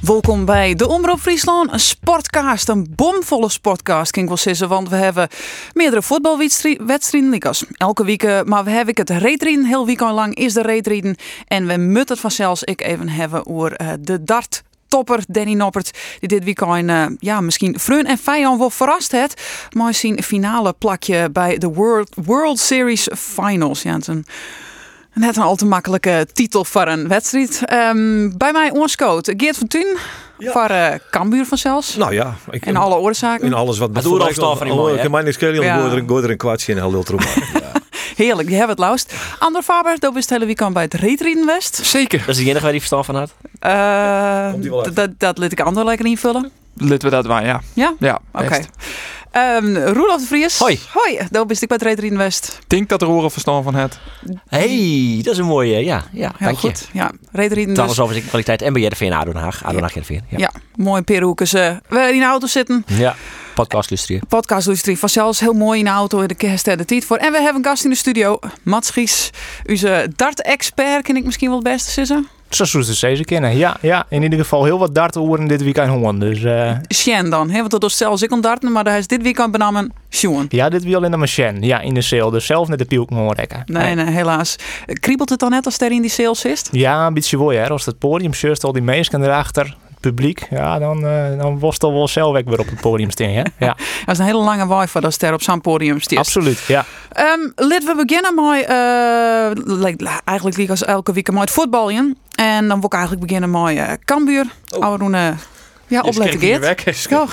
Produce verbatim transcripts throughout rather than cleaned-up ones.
Welkom bij de Omroep Friesland, een sportcast, een bomvolle sportcast, kan ik wel zeggen, want we hebben meerdere voetbalwedstrijden, Likas, elke week, maar we hebben het reetrieden, heel weekend lang is de reetrieden, en we moeten het vanzelfs ik even hebben over uh, de dart. Topper Danny Noppert, die dit weekend uh, ja, misschien vreun en vijand wel verrast het. Maar zijn finale plakje bij de World, World Series Finals. Ja, het is een net een al te makkelijke titel voor een wedstrijd. Um, bij mij onscoot Geert van Tuyll, ja. Voor uh, Cambuur vanzelfs. Nou ja. Ik, en alle oorzaken. In alles wat... Doe er al van die man. Ik heb mijn niskelen, ik gooi er een kwartje in, heel veel troep. Heerlijk, die hebben het luist. Ander Faber, dat is het hele weekend bij het Reetrieden West. Zeker. Dat is de enige waar die verstand van had. Uh, dat dat liet ik Ander lekker invullen. Litten we dat maar, ja. Ja? Ja, oké. Okay. Um, Roelof de Vries. Hoi. Hoi, daar ben ik bij Reetrieden West. Ik denk dat er oren verstaan van het. Hey, dat is een mooie, ja. Ja, heel dank goed. Je. Ja, Reetrieden West. Alles over zijn kwaliteit en bij Heerenveen, Ado Den Haag. Ado Den Haag, Heerenveen. Ja, ja, mooi Perukus. Uh, we in de auto zitten. Ja. Podcast lustrie. Podcast lustrie. Vanzelfs heel mooi in de auto. De kerst de tijd voor. En we hebben een gast in de studio. Mats Gies. Onze dart-expert. Ken ik misschien wel het beste zeggen? Zo zoals de C's kennen. Ja, ja, in ieder geval heel wat dartoren dit weekend horen. Dus, uh... Sjen dan. He? Want dat was zelfs ik om darten. Maar hij is dit weekend benamen Sjoen. Ja, dit weekend in de Sjen. Ja, in de sale. Dus zelf net de pielk mogen rekken. Nee, nee, helaas. Kriebelt het dan net als het er in die sale zit? Ja, een beetje mooi. Hè? Als het podium shirt al die meesken erachter... publiek, ja, dan, uh, dan was het al wel zelf weer op het podium staan, hè? Ja. Dat is een hele lange wifi dat er op zo'n podium staat. Absoluut, ja. Um, laten we beginnen met, uh, like, eigenlijk liep als elke week met voetbal in. En dan wil ik eigenlijk beginnen met uh, Cambuur. Oh. Oude, uh, ja, opletten Geert. Oh,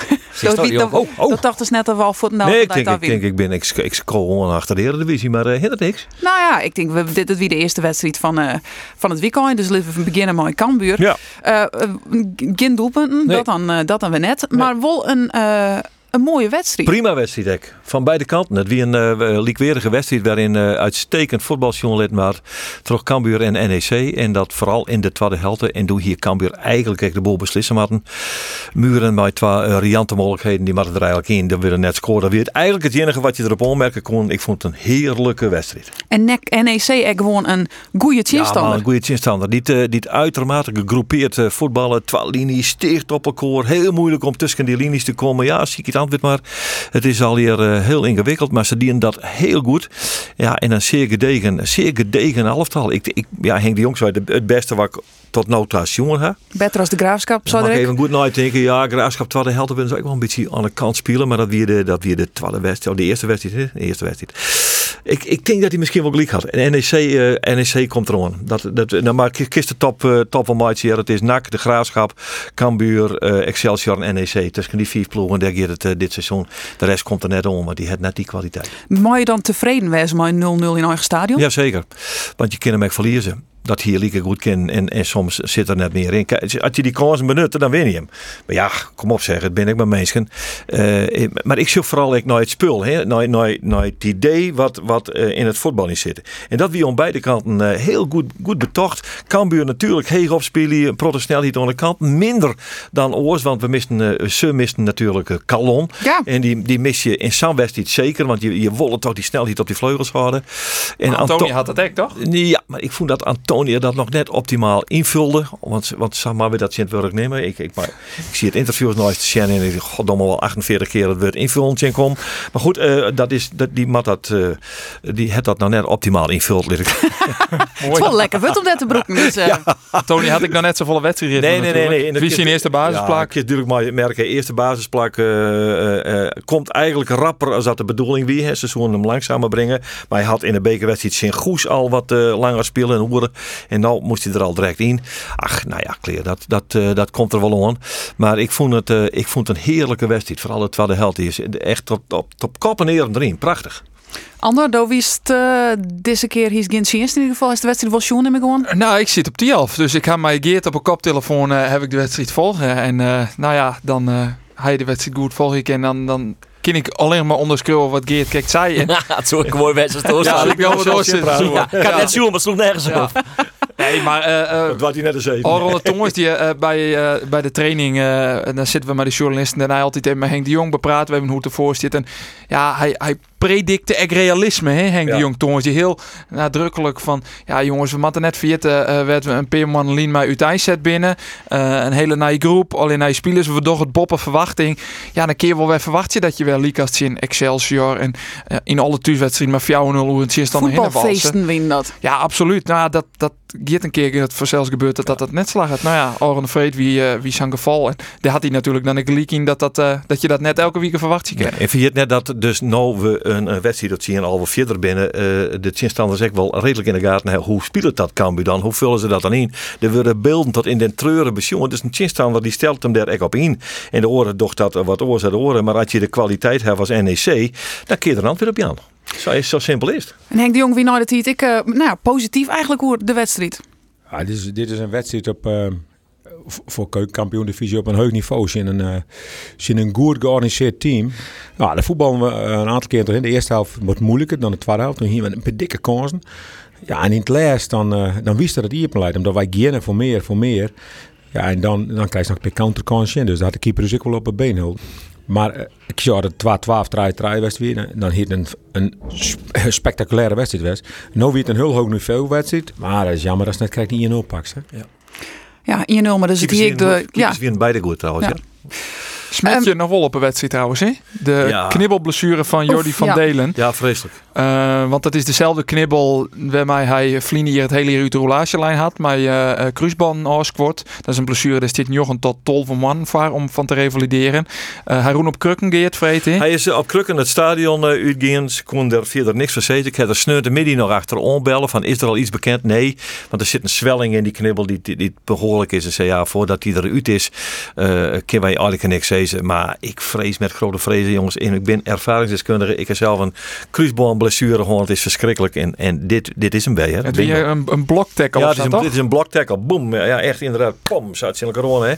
oh, oh. Dat dacht dus net al wel voor de nou. Nee, ik denk, ik, denk ik ben ik, ik scroll gewoon achter de Eredivisie, maar uh, hindert niks. Nou ja, ik denk we dit weer de eerste wedstrijd van, uh, van het weekend, dus laten we beginnen met Cambuur. Ja. Uh, uh, geen doelpunten, nee. dat dan uh, dat dan we net, nee. Maar wel een uh, een mooie wedstrijd. Prima wedstrijd, Ek. Van beide kanten. Het was een uh, liekweerdige wedstrijd waarin uh, uitstekend voetbaljournalist maar terug Cambuur en N E C. En dat vooral in de tweede helte. En doe hier Cambuur eigenlijk de boel beslissen hadden. Muren met twee uh, riante mogelijkheden. Die maakten er eigenlijk in. Dan weer een net scoren. Dat werd eigenlijk het enige wat je erop onmerken kon. Ik vond het een heerlijke wedstrijd. En N E C echt gewoon een goede tegenstander. Ja, maar een goede tegenstander. Die, uh, die uitermate gegroepeerd uh, voetballen. Twee linies, sticht op elkaar. Heel moeilijk om tussen die linies te komen. Ja, zie ik het aan. Maar het is alweer uh, heel ingewikkeld. Maar ze dienen dat heel goed. Ja, en een zeer gedegen, zeer gedegen elftal. Ik, ik, ja, Henk de Jong zei het beste wat ik tot nu toe jongen heb. Beter als de Graafschap, zou ik even goed nadenken. Ja, Graafschap tweede helft ben ik wel een beetje aan de kant spelen. Maar dat weer de, dat weer de tweede wedstrijd, de eerste wedstrijd, de eerste wedstrijd. Ik, ik denk dat hij misschien wel gelijk had. En N E C, uh, N E C komt er aan. Dat, dat, nou, maar kist de top, uh, top van Maatje. Het is N A C, de Graafschap, Cambuur, uh, Excelsior en N E C. Tussen die vier ploegen daar gaat het uh, dit seizoen. De rest komt er net om, maar die heeft net die kwaliteit. Mag je dan tevreden wezen met nul nul in eigen stadion? Jazeker, want je kan hem echt verliezen. Dat hier lekker goed kan en, en soms zit er net meer in. Als je die kansen benutten, dan win je hem. Maar ja, kom op zeg, het ben ik met mensen. Uh, maar ik zoek vooral naar het spul, hè? Naar, naar, naar het idee wat, wat in het voetbal is zitten. En dat wie aan beide kanten heel goed, goed betocht. Cambuur natuurlijk, heeg opspelen, protestsnelheid aan de kant. Minder dan oors, want we misten, ze misten natuurlijk Kalon. Ja. En die, die mis je in zo'n wedstrijd zeker, want je, je wilde toch die snelheid op die vleugels houden. En Antonie Anto- had dat echt, toch? Ja, maar ik vond dat Antonie dat nog net optimaal invulde. Want, want zeg maar, we dat zin werk nemen. Ik, ik, maar, ik zie het interview nog eens te zien en ik denk, goddomme, wel achtenveertig keer het woord invullen kom. Maar goed, uh, dat is, dat, die mat dat, uh, die had dat nou net optimaal invuld. Het is wel lekker wut om dat te broeken. Dus, uh. ja. Tony, had ik nou net zo volle wedstrijd? Nee, nee, natuurlijk. nee, nee. nee. Wie is je eerste basisplak? Ja, natuurlijk maar merken, eerste basisplak uh, uh, uh, komt eigenlijk rapper als dat de bedoeling wie. Ze zullen hem langzamer brengen. Maar hij had in de bekerwedstrijd zijn Goes al wat uh, langer spelen en hoeren. En nou moest hij er al direct in. Ach, nou ja, Kleer, dat, dat, uh, dat komt er wel aan. Maar ik vond het, uh, ik vond het een heerlijke wedstrijd. Vooral het wat de held is. Echt op, op, op kop en neer erin. Prachtig. Ander, daar wist uh, deze keer hier geen zin in ieder geval. Is de wedstrijd wel schoon in gewoon? Nou, ik zit op die half. Dus ik heb mijn Geert op een koptelefoon uh, heb ik de wedstrijd volgen. En uh, nou ja, dan uh, hij de wedstrijd goed volgen. En dan... dan kan ik alleen maar onderschrijven wat Geert kijkt zei. En... ja, het is ook een mooie wedstrijd. Ja, ja, ik kan het net zien, maar het sloeg nergens op. Nee, maar... Uh, uh, dat was hij net een zeven. Oranje Tongens, die uh, bij, uh, bij de training... Uh, en dan zitten we met de journalisten... en hij altijd even met Henk de Jong bepraat. We hebben hoe het ervoor zit. En ja, hij, hij predikte echt realisme, hè, Henk ja. de Jong Tongens. Die heel nadrukkelijk van... ja, jongens, we moeten net vergeten... Uh, werd we een peer manolien maar uit zet binnen. Uh, een hele nieuwe groep. Alleen naar je spelers. We toch het boppen verwachting. Ja, dan keer wel weer verwacht je dat je wel Liekast in Excelsior... en uh, in alle thuiswedstrijden... maar vier nul hoe het is dan in de walsen. Voetbalfeesten win dat. Ja, absoluut. Nou, dat... dat Geert een keer dat voor zelfs gebeurt dat dat, dat net slag had. Nou ja, Oren Vreed, wie, uh, wie zijn geval. En daar had hij natuurlijk dan een leak in dat, dat, uh, dat je dat net elke week verwacht. Ja, en vergeet net dat dus nou we een, een wedstrijd dat zien al wel verder binnen. Uh, de tegenstanders echt wel redelijk in de gaten. Hey, hoe speelt dat Cambuur dan? Hoe vullen ze dat dan in? Er worden beelden tot in den treuren bezien. Dus een tegenstander die stelt hem daar echt op in. En de oren docht dat wat oors uit de oren. Maar als je de kwaliteit hebt als N E C, dan keer er een antwoord op Jan. Zo is het, zo simpel is. En Henk de Jong, wie nou dat ziet, ik uh, nou ja, positief eigenlijk hoe de wedstrijd. Ja, dit, is, dit is een wedstrijd op, uh, voor keukenkampioen-divisie op een heug niveau. Ze zijn een, uh, een goed georganiseerd team. Nou, de voetballen we een aantal keer in de eerste helft wat moeilijker dan de tweede helft. Toen hier met een paar dikke kansen. Ja, en in het laatst dan, uh, dan wist dat het hier op leidt, omdat wij gingen voor meer, voor meer. Ja, en dan, dan krijg je nog een paar counterkansen in. Dus daar had de keeper dus ook wel op het been hield. Maar ik zou dat twaalf twaalf, drie drie wedstrijd, dan heet een, een spectaculaire wedstrijd was. Nu weer een heel hoog niveau wedstrijd, maar dat is jammer dat ze net krijgt die één nul pakt. Ja, ja één nul, maar dus het hier ik de... ja. Is weer beide goed trouwens, ja. ja. Smet je um, nog wel op een wedstrijd trouwens, hè? De ja. knibbelblessure van Jordi Oef, van ja. Delen. Ja, vreselijk. Uh, want dat is dezelfde knibbel waarmee hij Vlini hier het hele uur de roulagelijn had. Maar uh, kruisband afsquort. Dat is een blessure, daar zit Jochen tot twaalf man voor om van te revalideren. Uh, hij roen op Krukken, Geert, vreet hij? Hij is op Krukken het stadion uh, uitgegaan. Ze kon er verder niks van zeggen. Ik heb er sneur de midden nog achter onbellen van is er al iets bekend? Nee, want er zit een zwelling in die knibbel die, die, die behoorlijk is. En zei ja, voordat hij eruit is, uh, kunnen wij eigenlijk niks zeggen. Maar ik vrees met grote vrezen, jongens. En ik ben ervaringsdeskundige. Ik heb zelf een kruisbandblessure gehad. Het is verschrikkelijk. En, en dit, dit is een bij. Hè? Het is een, een bloktackle. Ja, dit is een, dit is een bloktackle. Boom. Ja, echt inderdaad. Pom. Zat in corona. Hè?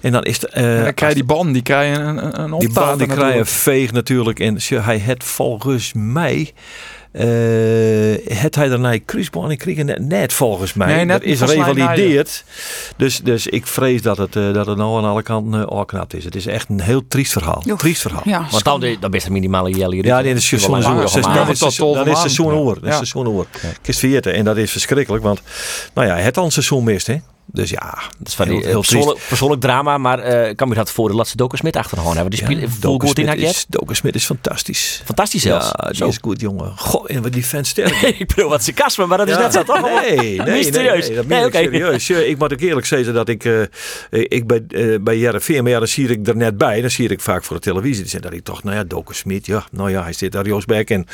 En dan is de, uh, en dan krijg je die band. Die krijg je een, een Die band die krijg je veeg natuurlijk. En hij had volgens mij... Uh, het hij daarna een kruisbaan gekregen? Net, net volgens mij. Nee, net, dat is revalideerd. Dus, dus ik vrees dat het, uh, dat het nou aan alle kanten uh, afknapt is. Het is echt een heel triest verhaal. Jof. Triest verhaal. Ja, want dan, dan best een minimale jelly. Ja, nee, dat is seizoen oor. Dan is seizoen oor. Dat is seizoen oor. En dat is verschrikkelijk. Want nou ja, het al seizoen mist, hè. Dus ja, dat is van heel, die, heel persoonlijk, persoonlijk drama, maar uh, Cambuur had voor de laatste Dokersmit achterhouden hebben. Die ja, Dokersmit, Dokersmit is fantastisch. Fantastisch zelfs. Ja, die is goed, jongen. Goh, en wat die fans sterk. Ik bedoel wat sarcasme, maar dat is ja. net zo toch? Nee, nee, nee, nee, serieus. Nee, dat nee, okay. ik serieus. Ik moet ook eerlijk zeggen dat ik, uh, ik bij, uh, bij Heerenveen, maar ja, dan zie ik er net bij. Dan zie ik vaak voor de televisie. Dan zeg dat ik toch, nou ja, Dokersmit, ja, nou ja, hij zit daar Joosbeek en...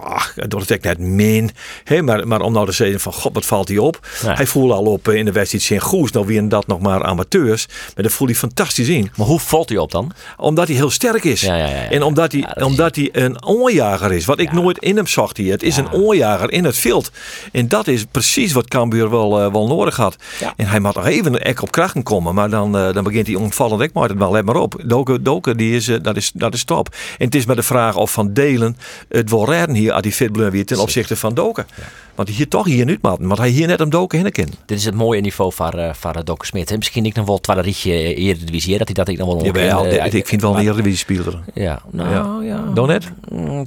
Ach, dat is echt net min. Hey, maar, maar om nou te zeggen van god, wat valt hij op? Ja. Hij voelde al op in de wedstrijd zijn goes. Nou, wie en dat nog maar amateurs. Maar dat voelde hij fantastisch in. Maar hoe valt hij op dan? Omdat hij heel sterk is. Ja, ja, ja, ja. En omdat hij, ja, omdat is... hij een oorjager is. Wat ik ja. nooit in hem zag hier. Het is ja. een oorjager in het veld. En dat is precies wat Cambuur wel, uh, wel nodig had. Ja. En hij mag nog even echt op krachten komen. Maar dan, uh, dan begint hij ontvallend. Ik maak het wel, let maar op. Doken, doken die is, uh, dat, is, dat is top. En het is maar de vraag of Van Delen het wil redden hier. Aan die fitbleur weer ten opzichte van Doken. Ja. Want hier toch hier nu maten. Want hij hier net om Doken heen kan. Dit is het mooie niveau van, uh, van Doken Smit. Misschien ik nog wel twaalf rietje Eredivisie. Dat hij dat ik nog wel ongeveer. Ja, uh, ik vind wel een Eredivisie speler. Ja, nou ja. Dan net?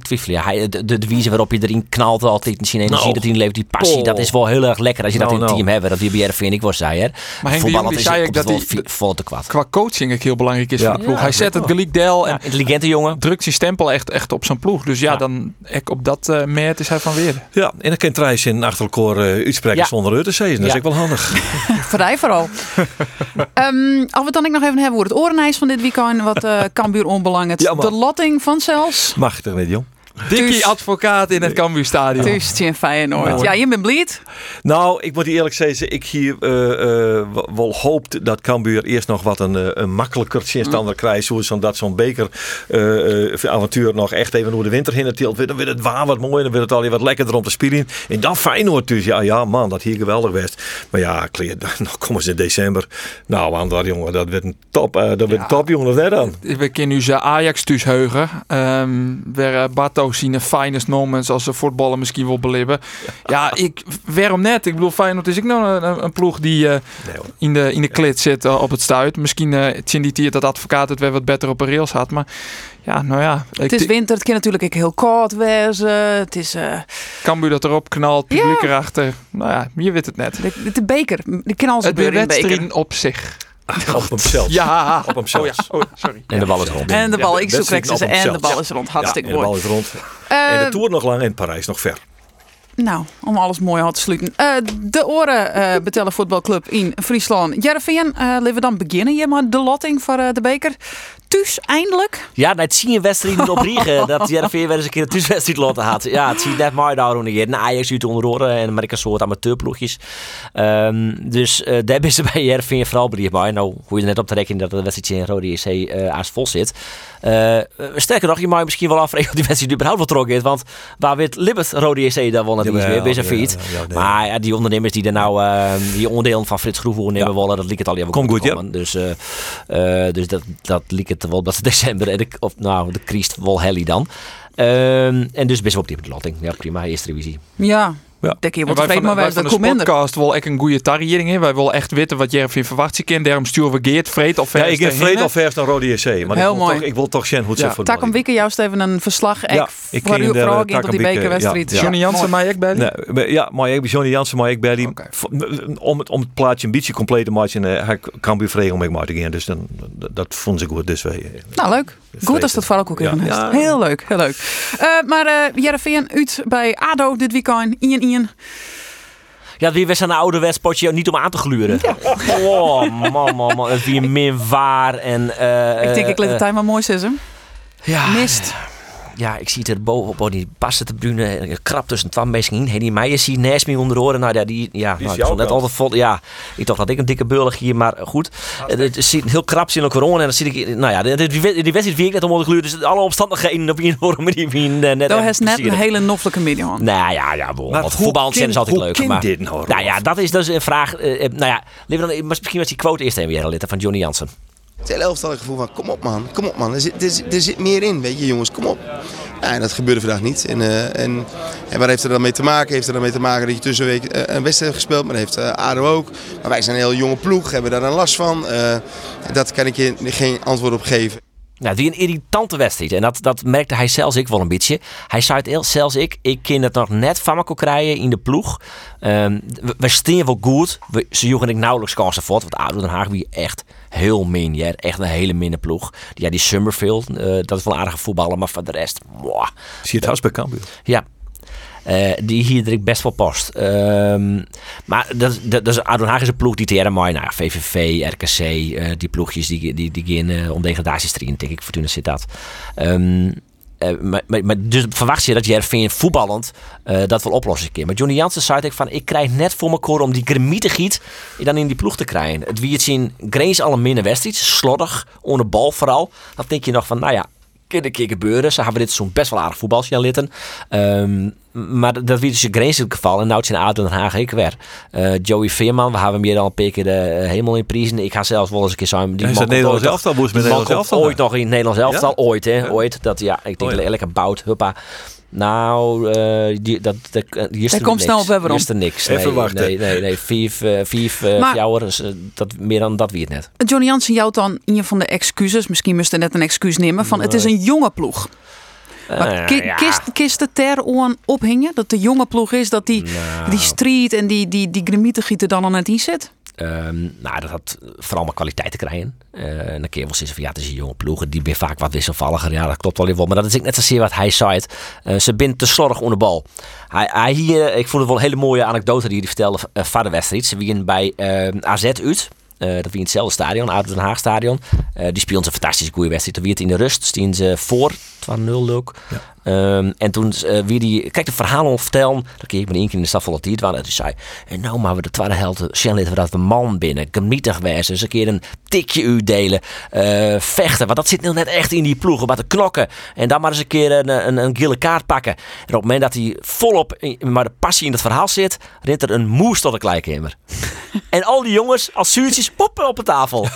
Twijfel ja. Hij, de, de wijze waarop je erin knalt altijd. Misschien energie nou. dat hij leeft. Die passie. Oh. Dat is wel heel erg lekker als je nou, dat in het nou. team hebt. Dat wie bij Heerenveen ik was zei. Hè. Maar Henk de Jong die zei ik dat hij vol te kwaad. Qua coaching ik heel belangrijk is ja. voor de ploeg. Hij zet het gelijk del. Intelligente jongen. Drukt zijn stempel echt op zijn ploeg. Dus ja, dan op dat uh, meert is hij van weer. Ja, en dan kan Thijs in achter elkaar uh, uitspreken ja. zonder uit te zeggen. Dat ja. is ook wel handig. Vrij vooral. um, als we het dan ik nog even hebben over het orenijs van dit weekend. Wat uh, Cambuur onbelangrijk. Ja, de lotting van zelfs. Mag ik er niet, jong. Dikkie dus, advocaat in het Cambuurstadion. Tussen in Feyenoord. Nou, ja, je bent blied. Nou, ik moet je eerlijk zeggen, ik hier uh, uh, wel hoopt dat Cambuur eerst nog wat een, een makkelijker tegenstander mm. krijgt, zoals dat zo'n beker uh, avontuur nog echt even door de winter heen tilt. Dan wordt het waar wat mooi, dan wordt het alweer wat lekkerder om te spelen. En dan Feyenoord dus. Ja, ja, man, dat hier geweldig werd. Maar ja, kleed, dan komen ze in december. Nou, want dat jongen, dat werd een top, uh, dat werd ja. een top jongen, net dan. We kunnen nu zijn Ajax thuis heugen. Um, waar Bato zien de finest moments als ze voetballen misschien wil beleven. Ja, ik, waarom net? Ik bedoel, Feyenoord is ik nou een, een ploeg die uh, nee, in, de, in de klit zit uh, op het stuit. Misschien uh, zien die tier dat advocaat het weer wat beter op de rails had, maar ja, nou ja. Het is winter, het kan natuurlijk ook heel koud wezen. Het is... Uh... Cambuur dat erop knalt, publiek ja. erachter. Nou ja, je weet het net. De, de, de beker, de knal ze de wedstrijd op zich. Ah, op hem zelf. Ja. Op hem zelf. Oh, ja. Oh, sorry. En de bal is rond. En de bal, ik zoek rechts. En de bal is rond. Hartstikke mooi. Ja, en de bal is rond. Uh, en de Tour nog lang en Parijs nog ver. Nou, om alles mooi aan te sluiten. Uh, de Oren uh, betellen voetbalclub in Friesland. Heerenveen, uh, laten we dan beginnen hier met de lotting voor uh, de beker. Thuis, eindelijk? Ja, dat zie je wedstrijden op Riegen. Dat Heerenveen weer eens een keer een thuiswedstrijd laten had. Ja, het zie je net maar daarom een keer. Ajax uit onder oren en maar ik een soort amateurploegjes. Um, dus uh, daar ben ze bij Heerenveen vooral bereikbaar. Nou, hoe je net op te rekenen dat de wedstrijd in Rode S C uh, aas vol zit. Uh, sterker nog, je mag je misschien wel afvragen of die wedstrijd überhaupt wel trokken is. Want waar werd Libbert Rode S C daar wel net iets meer bij zijn fiets. Maar ja, die ondernemers die er nou uh, die onderdelen van Frits Groeven ondernemen ja. willen, dat liep het al even Kom goed, ja. Dus, uh, uh, dus dat, dat liep het wel dat is december en de, of nou de kriest wel helly dan uh, en dus best wel op die lotting ja prima eerste divisie ja Ja. Ik denk, wij van, maar wij van de podcast wel echt een goede tariering in. Wij willen echt weten wat Jervin verwacht. Ze kennen daarom sturen we Geert, Vreed of Vers. Ja, ik heb Vreed of Vers naar Rode S C. Maar heel ik mooi. Toch, ik wil toch zien hoe het ja. voor de Taak om Wikke juist even een verslag. Ja, ik, ik voor uw vraag in tot die bekerwedstrijd. Ja, ja. Johnny Jansen, mag ik bij die? Ja, maar ik bij Johnny Jansen, maar ik bij die. Om het plaatje een beetje compleet te maken, hij kan bij Vreed om ik maar te gaan. Dus dan, dat vond ik goed. Dus wij, nou, leuk. Goed als dat vooral ook even heeft. Heel leuk, heel leuk. Maar Jervin uit bij A D O dit weekend in Ja, wie was een ouderwets potje niet om aan te gluren. Ja. Oh, man, man, man. Het is meer waar en... Uh, ik denk, ik let de tijd maar mooi zitten. Ja. Mist. Ja, ik zie het er bovenop, oh, die passen te brunen, krap tussen twaalf mensen in. Henny Meijer ziet naast me onder de oren. Nou, ja, die, ja, die nou, ik vond net altijd vol. Ja, ik dacht dat ik een dikke bullig hier, maar goed. Het, het ziet heel krap in de corona en dan zie ik, nou ja, die, die wedstrijd vind ik net onder de kleur. Dus alle omstandigheden op je oren, maar die wien net. Dat is net een hele noffelijke middag. Nou ja, ja, bol, want voetbal zijn is altijd leuk. Maar dit nou, nou ja, dat is dus een vraag. Eh, nou ja, dan, misschien was die quote eerst even weer al litten van Johnny Jansen. Het hele elftal had het gevoel van, kom op man, kom op man, er zit, er zit, er zit meer in, weet je jongens, kom op. Ja, en dat gebeurde vandaag niet. En, uh, en, en waar heeft er dan mee te maken? Heeft er dan mee te maken dat je tussenweek uh, een wedstrijd hebt gespeeld, maar dat heeft uh, A D O ook. Maar wij zijn een heel jonge ploeg, hebben daar dan last van. Uh, dat kan ik je geen antwoord op geven. Nou, die een irritante wedstrijd. En dat, dat merkte hij zelfs ik wel een beetje. Hij zei het heel, zelfs ik, ik kan het nog net van me krijgen in de ploeg. Um, we, we steen wel goed. We, ze joegen ik nauwelijks kansen voort. Want Ado Den Haag wie echt heel min. Ja. Echt een hele minne ploeg. Ja, die Summerfield, uh, dat is wel aardige voetballen. Maar voor de rest, mwah. Zie je het haast bij Cambuur? Ja. Uh, die hier ik best wel past. Um, maar dat, dat, dat is, Ado Den Haag is een ploeg die T R M I, nou ja, V V V, R K C, uh, die ploegjes die, die, die gaan uh, om degradaties erin, denk ik. Fortuna zit dat. Um, uh, maar, maar, maar dus verwacht je dat Heerenveen voetballend uh, dat wil oplossen een keer. Maar Johnny Jansen zei ik van, ik krijg net voor mijn koren om die gremietengiet dan in die ploeg te krijgen. Het wie het zien, Grains al een minder wedstrijd, slordig, onder bal vooral. Dan denk je nog van, nou ja, kan een keer gebeuren. Ze hebben dit zo'n best wel aardig voetbalsje aan litten. Um, maar dat was dus een grens in het geval. En nou is in Ado Den Haag ik weer. Uh, Joey Veerman, we hebben meer dan een paar keer de helemaal in prijzen. Ik ga zelfs wel eens een keer samen. Die is het Nederlands elftal, boos met Nederlands elftal. Ooit nog in het Nederlands elftal, ja? ooit hè, ooit. Dat ja, ik denk oh, lekker bout, huppa. Nou, uh, die, dat, dat, hier er komt snel op hebben om. Hier is niks. Nee, even wachten. Nee, nee, nee. Vijf, uh, vijf uh, jouwer, dus, uh, dat meer dan dat wie het net. Johnny Jansen jouwt dan een van de excuses. Misschien moest er net een excuus nemen van nee. Het is een jonge ploeg. Maar ki- ja. kist, kist de ter oan ophingen? Dat de jonge ploeg is, dat die, nou. die street en die, die, die gremietengieter dan aan het in zit? Um, nou, dat had vooral maar kwaliteit te krijgen. Uh, en dan keer wel zitten van ja, het is een jonge ploegen. Die ben vaak wat wisselvalliger. Ja, dat klopt wel even wel. Maar dat is ik net zozeer wat hij zei. Uh, ze bindt te slordig onder bal. Hij, hij hier, ik vond het wel een hele mooie anekdote die hij vertelde. Uh, van de wedstrijd. Ze wien bij uh, A Z uit. Uh, dat was in hetzelfde stadion, Ado Den Haag stadion. Uh, die speelden ze een fantastische goede wedstrijd. Toen werd in de rust, stien ze voor, twee nul ook. Ja. Um, en toen uh, weer die, kijk de verhalen vertellen. Dan keek ik me één keer in de stad van die het waren. En toen zei, en nou maar we de tweede helft, Sjenlid, dat we man binnen, gemietig wezen. Dus een keer een tikje uitdelen, uh, vechten. Want dat zit nu net echt in die ploegen, wat te knokken. En dan maar eens een keer een, een, een gele kaart pakken. En op het moment dat hij volop, maar de passie in het verhaal zit, rent er een moes tot een kleikamer. En al die jongens als zuurtjes poppen op de tafel.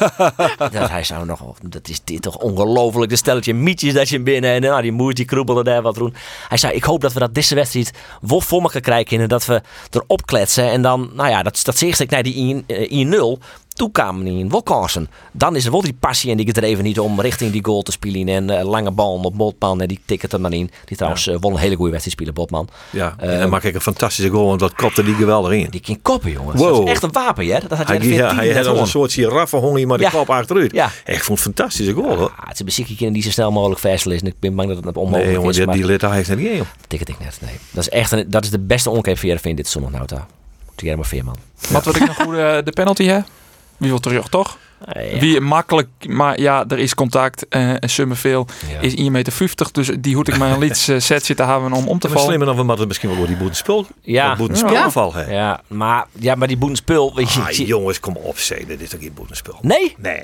Dat hij zou nog, dat is dit toch ongelooflijk. De stelletje mietjes dat je binnen en nou, die moes die kroebelde daar wat doen. Hij zei, ik hoop dat we dat deze wedstrijd wel voor elkaar krijgen en dat we erop kletsen. En dan, nou ja, dat, dat zicht ik naar die één nul. Toen kwamen die in Wolkansen. Dan is er wel die passie en die gaat er even niet om richting die goal te spelen. En uh, lange bal op Botman en die ticket hem dan in. Die trouwens ja. uh, wel een hele goede wedstrijd spelen, Botman. Ja, uh, en dan maak ik een fantastische goal, want dat kopte die geweldig in. Die kan koppen, jongens. Wow. Dat is echt een wapen, hè? Dat had hij, ja, hij had als een soort giraffenhong hier met de ja. kop achteruit. Ja. Echt vond een fantastische goal, hoor. Ja, het is een kinderen die zo snel mogelijk verselen is. En ik ben bang dat het onmogelijk nee, jongen, is. Nee, die, die lid heeft het niet in, joh. Dat ticket ik net, nee. Dat is echt een, dat is de beste omkeer van Heerenveen dit zondag, nou, daar. Toen jij maar Veerman. Wat wil ik nog goed uh, de penalty, hè? Wie wil terug, toch? Ah, ja. Wie makkelijk, maar ja, er is contact uh, en summen veel. Ja. Is één meter vijftig, dus die hoed ik maar een liets uh, set zitten hebben om om te ja, vallen. Slimmer dan we misschien wel door die boetenspul. Ja, boetenspul ja. val, hè? Ja, maar ja, maar die boetenspul. Weet je, ah, jongens, kom op, zee, dit is toch geen boetenspul? Nee, nee,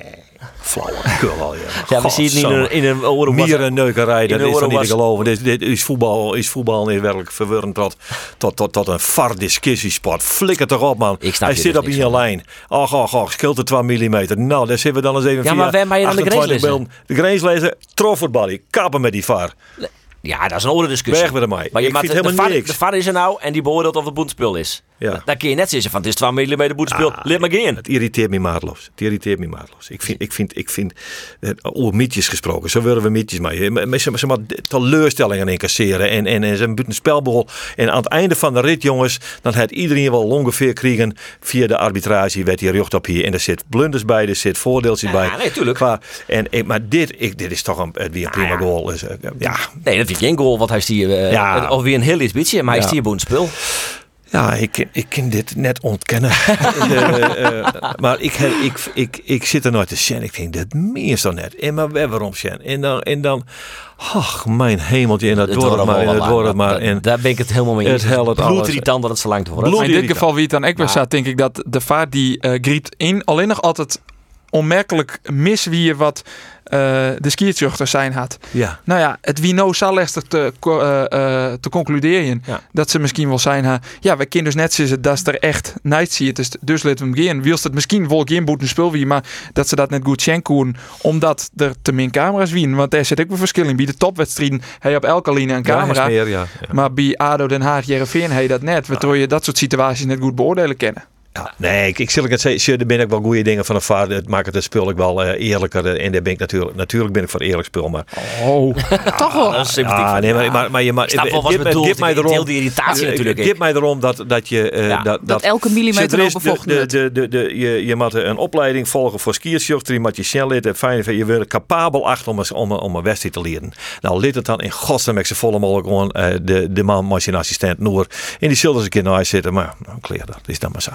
flauwekul al. Ja, ja we zien het niet in een, in een oren mierenneukerij. Dat is dan niet te geloven. Dit, dit is voetbal, is voetbal niet werkelijk verwurrend tot tot tot, tot een var discussiesport. Flikker toch op, man. Ik Hij zit op in je lijn. Och, och, och, scheelt er twee millimeter. Nou, daar zitten we dan eens even ja, maar via maar aan de grenslezer. De grenslezer trof het bal. Kappen met die V A R. Ja, dat is een andere discussie. Weg met hem. Maar je ik maakt de, helemaal de, niks. De V A R is er nou en die beoordeelt of het boetspul is. Ja. Dan kun je net zeggen van, het is twee millimeter boetspul. Ah, let maar gaan. Het irriteert me maatloos. Het irriteert me maatloos. Ik vind, ik vind, ik vind, over mietjes gesproken. Zo willen we mietjes mee. Maar ze maar teleurstellingen incasseren en en en ze een spelbol. En aan het einde van de rit, jongens, dan had iedereen wel ongeveer kriegen via de arbitrage werd die recht op hier. En er zit blunders bij, er zit voordeeltjes ja, bij. Ja, nee, tuurlijk. Maar, en, maar dit, ik, dit is toch een, weer een prima ah, ja. goal. Dus, ja. Nee, dat vind ik geen goal, want hij is hier uh, ja. of weer een heel licht beetje, maar hij is hier boetspul. Ja, ik, ik kan dit net ontkennen. de, uh, maar ik, heb, ik, ik, ik zit er nooit te zien. Ik denk, dat meer dan net. En maar waarom, Sjen? En dan, en dan, ach, mijn hemeltje. En dat wordt het maar. Dat wordt het maar. En daar ben ik het helemaal mee eens. Het helpt alles. Bloed die tand dat het zo lang te worden. In dit geval, wie het dan ook weer staat, denk ik dat de vaart die uh, griet in alleen nog altijd onmerkelijk mis wie je wat uh, de skiertjuchter zijn had. Ja. Nou ja, het wie nou zal lastig te, uh, uh, te concluderen ja. dat ze misschien wel zijn. Ha, ja, we kennen dus net zitten dat ze er echt night ziet. Dus, dus laten we hem gaan. Wielst het misschien wel geen boeten spul wie, maar dat ze dat net goed schenken omdat er te min camera's wien. Want daar zit ook een verschil in. Bij de topwedstrijden heb je op elke linie een camera. Ja, meer, ja. Ja. Maar bij Ado Den Haag, Heerenveen, heb je dat net. Waardoor je dat soort situaties net goed beoordelen kennen. Ja, nee, ik, ik zal het zeggen, er ben ik wel goede dingen van ervaren. Het maakt het spul ook wel uh, eerlijker. En daar ben ik natuurlijk, natuurlijk ben ik voor eerlijk spul, maar oh, ja, toch wel. Ja, ja, nee, maar, maar, maar je mag. Geef mij erom. Die irritatie uh, natuurlijk. Geef mij erom dat dat je uh, ja, dat, dat, dat elke millimeter op bevochten wordt. De, de, de, de, de, je je moet een opleiding volgen voor skiersjochter, je moet je snel lid en fijn. Je wordt capabel achter om om om een wedstrijd te leren. Nou, lid het dan in godsnaam ik ze volle mogelijk gewoon uh, de de man machine assistent Noor. En die zullen ze een keer naar huis zitten, maar nou, kleer dat is dan maar zo.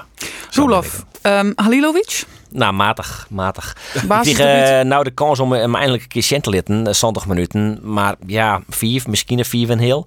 Roelof, um, Halilovic? Nou, matig, matig. Basis ik kreeg, uh, nou de kans om hem eindelijk een keer Sjen te litten, uh, zestig minuten. Maar ja, vier, misschien een vier en heel.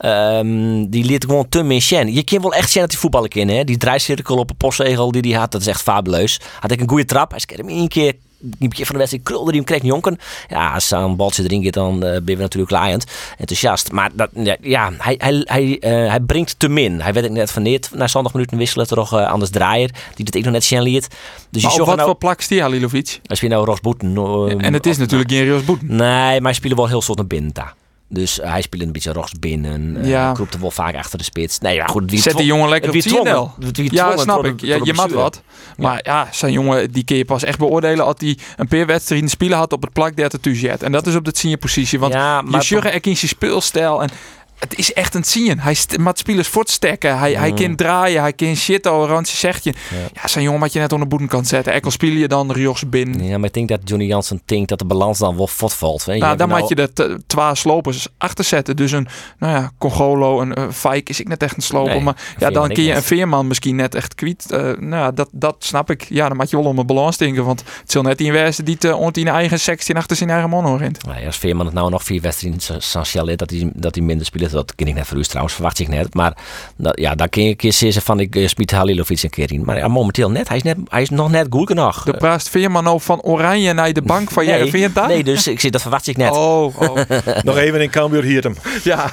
Um, die liet gewoon te min Sjen. Je kent wel echt Sjen dat die voetballen in, hè? Die draaicirkel op een postzegel die hij had, dat is echt fabuleus. Had ik een goede trap, hij scherm één keer. Die begin van de wedstrijd krulde die hem kreeg jonken. Ja, als een baltje erin gaat, dan uh, ben je natuurlijk laaiend enthousiast. Maar dat, ja, hij, hij, hij, uh, hij brengt te min. Hij werd ik net van neer. Na zestig minuten wisselen toch uh, Anders Draaier. Die dat ik nog net Sjen liet. Dus maar je op wat nou, voor plak is die Halilovic? Hij speelt nou Ross Boeten. Uh, en het is op, natuurlijk geen Ross Boeten. Nee, maar hij speelt wel heel soort naar binnen daar. Dus hij speelde een beetje rochts binnen. Ja. Uh, kroept er wel vaak achter de spits. Nee, ja, goed, zet die jongen lekker op tien nul. Ja, snap ik. Ja, je mat wat. Maar ja, zijn jongen die kun je pas echt beoordelen als hij een paar wedstrijden spelen had op het plak dertig tussen. En dat is op de senior positie. Want ja, je zegt er in zijn speelstijl en Het is echt een zien. Hij st- maakt spelers voortstekken. Hij, mm. hij kan draaien. Hij kan shit al. Randje zegt je. Ja. ja, zijn jongen wat je net onder boeten kan zetten. Ekkel speel je dan Rios binnen. Ja, maar ik denk dat Johnny Jansen denkt dat de balans dan wel voortvalt. Nou, dan nou... maak je dat uh, twaalf slopers achter zetten. Dus een, nou ja, Congolo, een uh, Fijk is ik net echt een sloper. Nee, maar ja, dan kun je een net. Veerman misschien net echt kwiet. Uh, nou, dat, dat snap ik. Ja, dan maak je wel om een balans denken. Want het zal net in westen die te ont in eigen sextien achter zijn eigen man hoort. Nou ja, als Veerman het nou nog vier wedstrijden essentieel is, dat hij dat hij minder speelt. Dat ken ik net voor u trouwens, verwacht ik net. Maar dat, ja, daar kun je een keer zeggen van ik uh, spiet Halilovic een keer in. Maar ja, momenteel net. Hij is, net, hij is nog net goed genoeg. De praat Veerman al van Oranje naar de bank van nee, J V N. Nee, dus ik, dat verwacht ik net. Oh, oh. Nog even in Cambuur hier hem. Ja.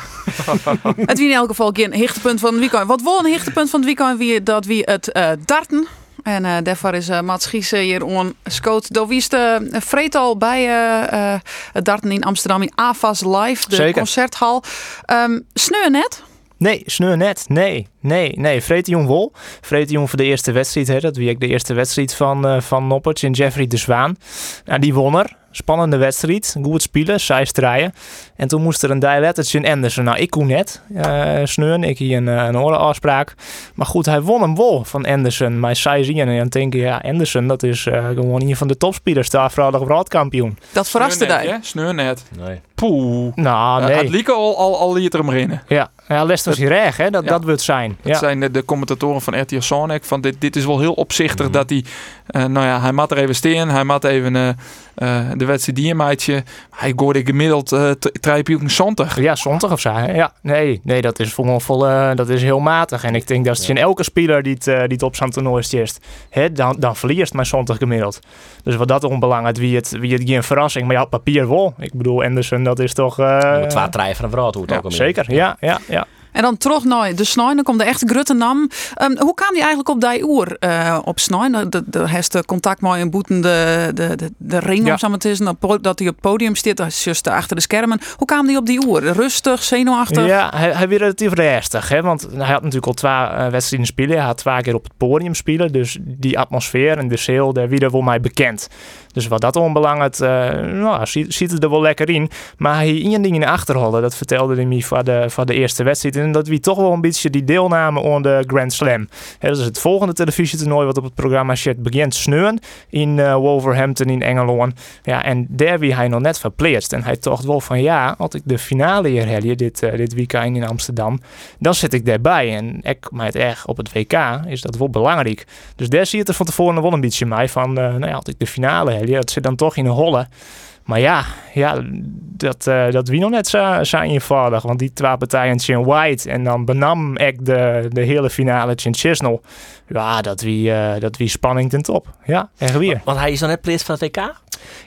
Het wie in elk geval een hoogtepunt van het weekend. Wat wel een hoogtepunt van het weekend wie dat wie het uh, darten. En uh, daarvoor is uh, Mats Gies hier on scoot. Daar was de uh, Vreetal bij uh, uh, het darten in Amsterdam in AFAS Live, de Zeker. Concerthal. Um, sneu net? Nee, sneu net. Nee, nee, nee. Vreetal wol. Vreetal voor de eerste wedstrijd. Hè. Dat was ik de eerste wedstrijd van, uh, van Noppert en Jeffrey de Zwaan. Nou, die won er. Spannende wedstrijd. Goed spelen. Zes draaien. En toen moest er een dialettertje in Anderson. Nou, ik kon net uh, sneuren. Ik hier een, een orenafspraak. Maar goed, hij won hem wel van Anderson. Maar zij zien en denken, ja, Anderson, dat is uh, gewoon een van de topspielers. Daar vooral wereldkampioen. Dat verraste daar. Sneur net. Nee. Poeh. Nou, nee. Uh, het liep al, al, al liet er hem rennen. Ja. Ja, les was hier recht, hè? Dat, ja. dat wordt zijn. Dat ja. zijn de, de commentatoren van R T L Sonic. Van dit, dit is wel heel opzichtig mm. dat hij... Uh, nou ja, hij mat er even steen. Hij mat even uh, uh, de wedstrijd diermaatje. Hij goorde gemiddeld uh, drie komma zeventig. Ja, zontig of zo. Hè? Ja. Nee, nee, dat is volgens uh, dat is heel matig. En ik denk dat het ja. in elke speler die het, uh, die het op zijn toernooi steert, dan, dan verliest maar zontig gemiddeld. Dus wat dat onbelangrijk wie het, wie het geen verrassing. Maar ja, papier wel. Ik bedoel, Anderson, dat is toch... Uh, Twee treien van een vrouw, hoe het ja, ook al zeker, meer. ja, ja. ja. En dan terug naar de Snoei, dan komt de echte Gruttenam. Um, hoe kwam die eigenlijk op die oer uh, op Snoei? Daar heeft de contact met een boeten de, de, de, de ring ja. om samen te zijn. Dat hij op het podium zit, dat is juist achter de schermen. Hoe kwam die op die oer? Rustig, zenuwachtig? Ja, hij, hij weer relatief rustig. Hè? Want hij had natuurlijk al twee uh, wedstrijden spelen. Hij had twee keer op het podium spelen. Dus die atmosfeer en de ziel, daar wie er wel mij bekend. Dus wat dat onbelangrijk, uh, nou, ziet, ziet het er wel lekker in. Maar hij één ding in de achterholen, dat vertelde hij me voor de, voor de eerste wedstrijd. En dat we toch wel een beetje die deelname aan de Grand Slam. He, dat is het volgende televisietoernooi wat op het programma zit. Begint sneuren in uh, Wolverhampton in Engeland. Ja, en daar wie hij nog net verpleegd. En hij dacht wel van ja, als ik de finale hier heb, dit, uh, dit weekend in Amsterdam, dan zit ik daarbij. En ik, maar het echt op het W K is dat wel belangrijk. Dus daar zie je het er van tevoren wel een beetje mij van, uh, nou ja, als ik de finale heb, dat zit dan toch in de holle. Maar ja, ja dat, uh, dat wie nog net zo, zo eenvoudig. Want die twee partijen zijn white. En dan benam ik de, de hele finale in Chisnell. Ja, dat wie, uh, dat wie spanning ten top. Ja, echt weer. Want hij is dan net pleert van het W K?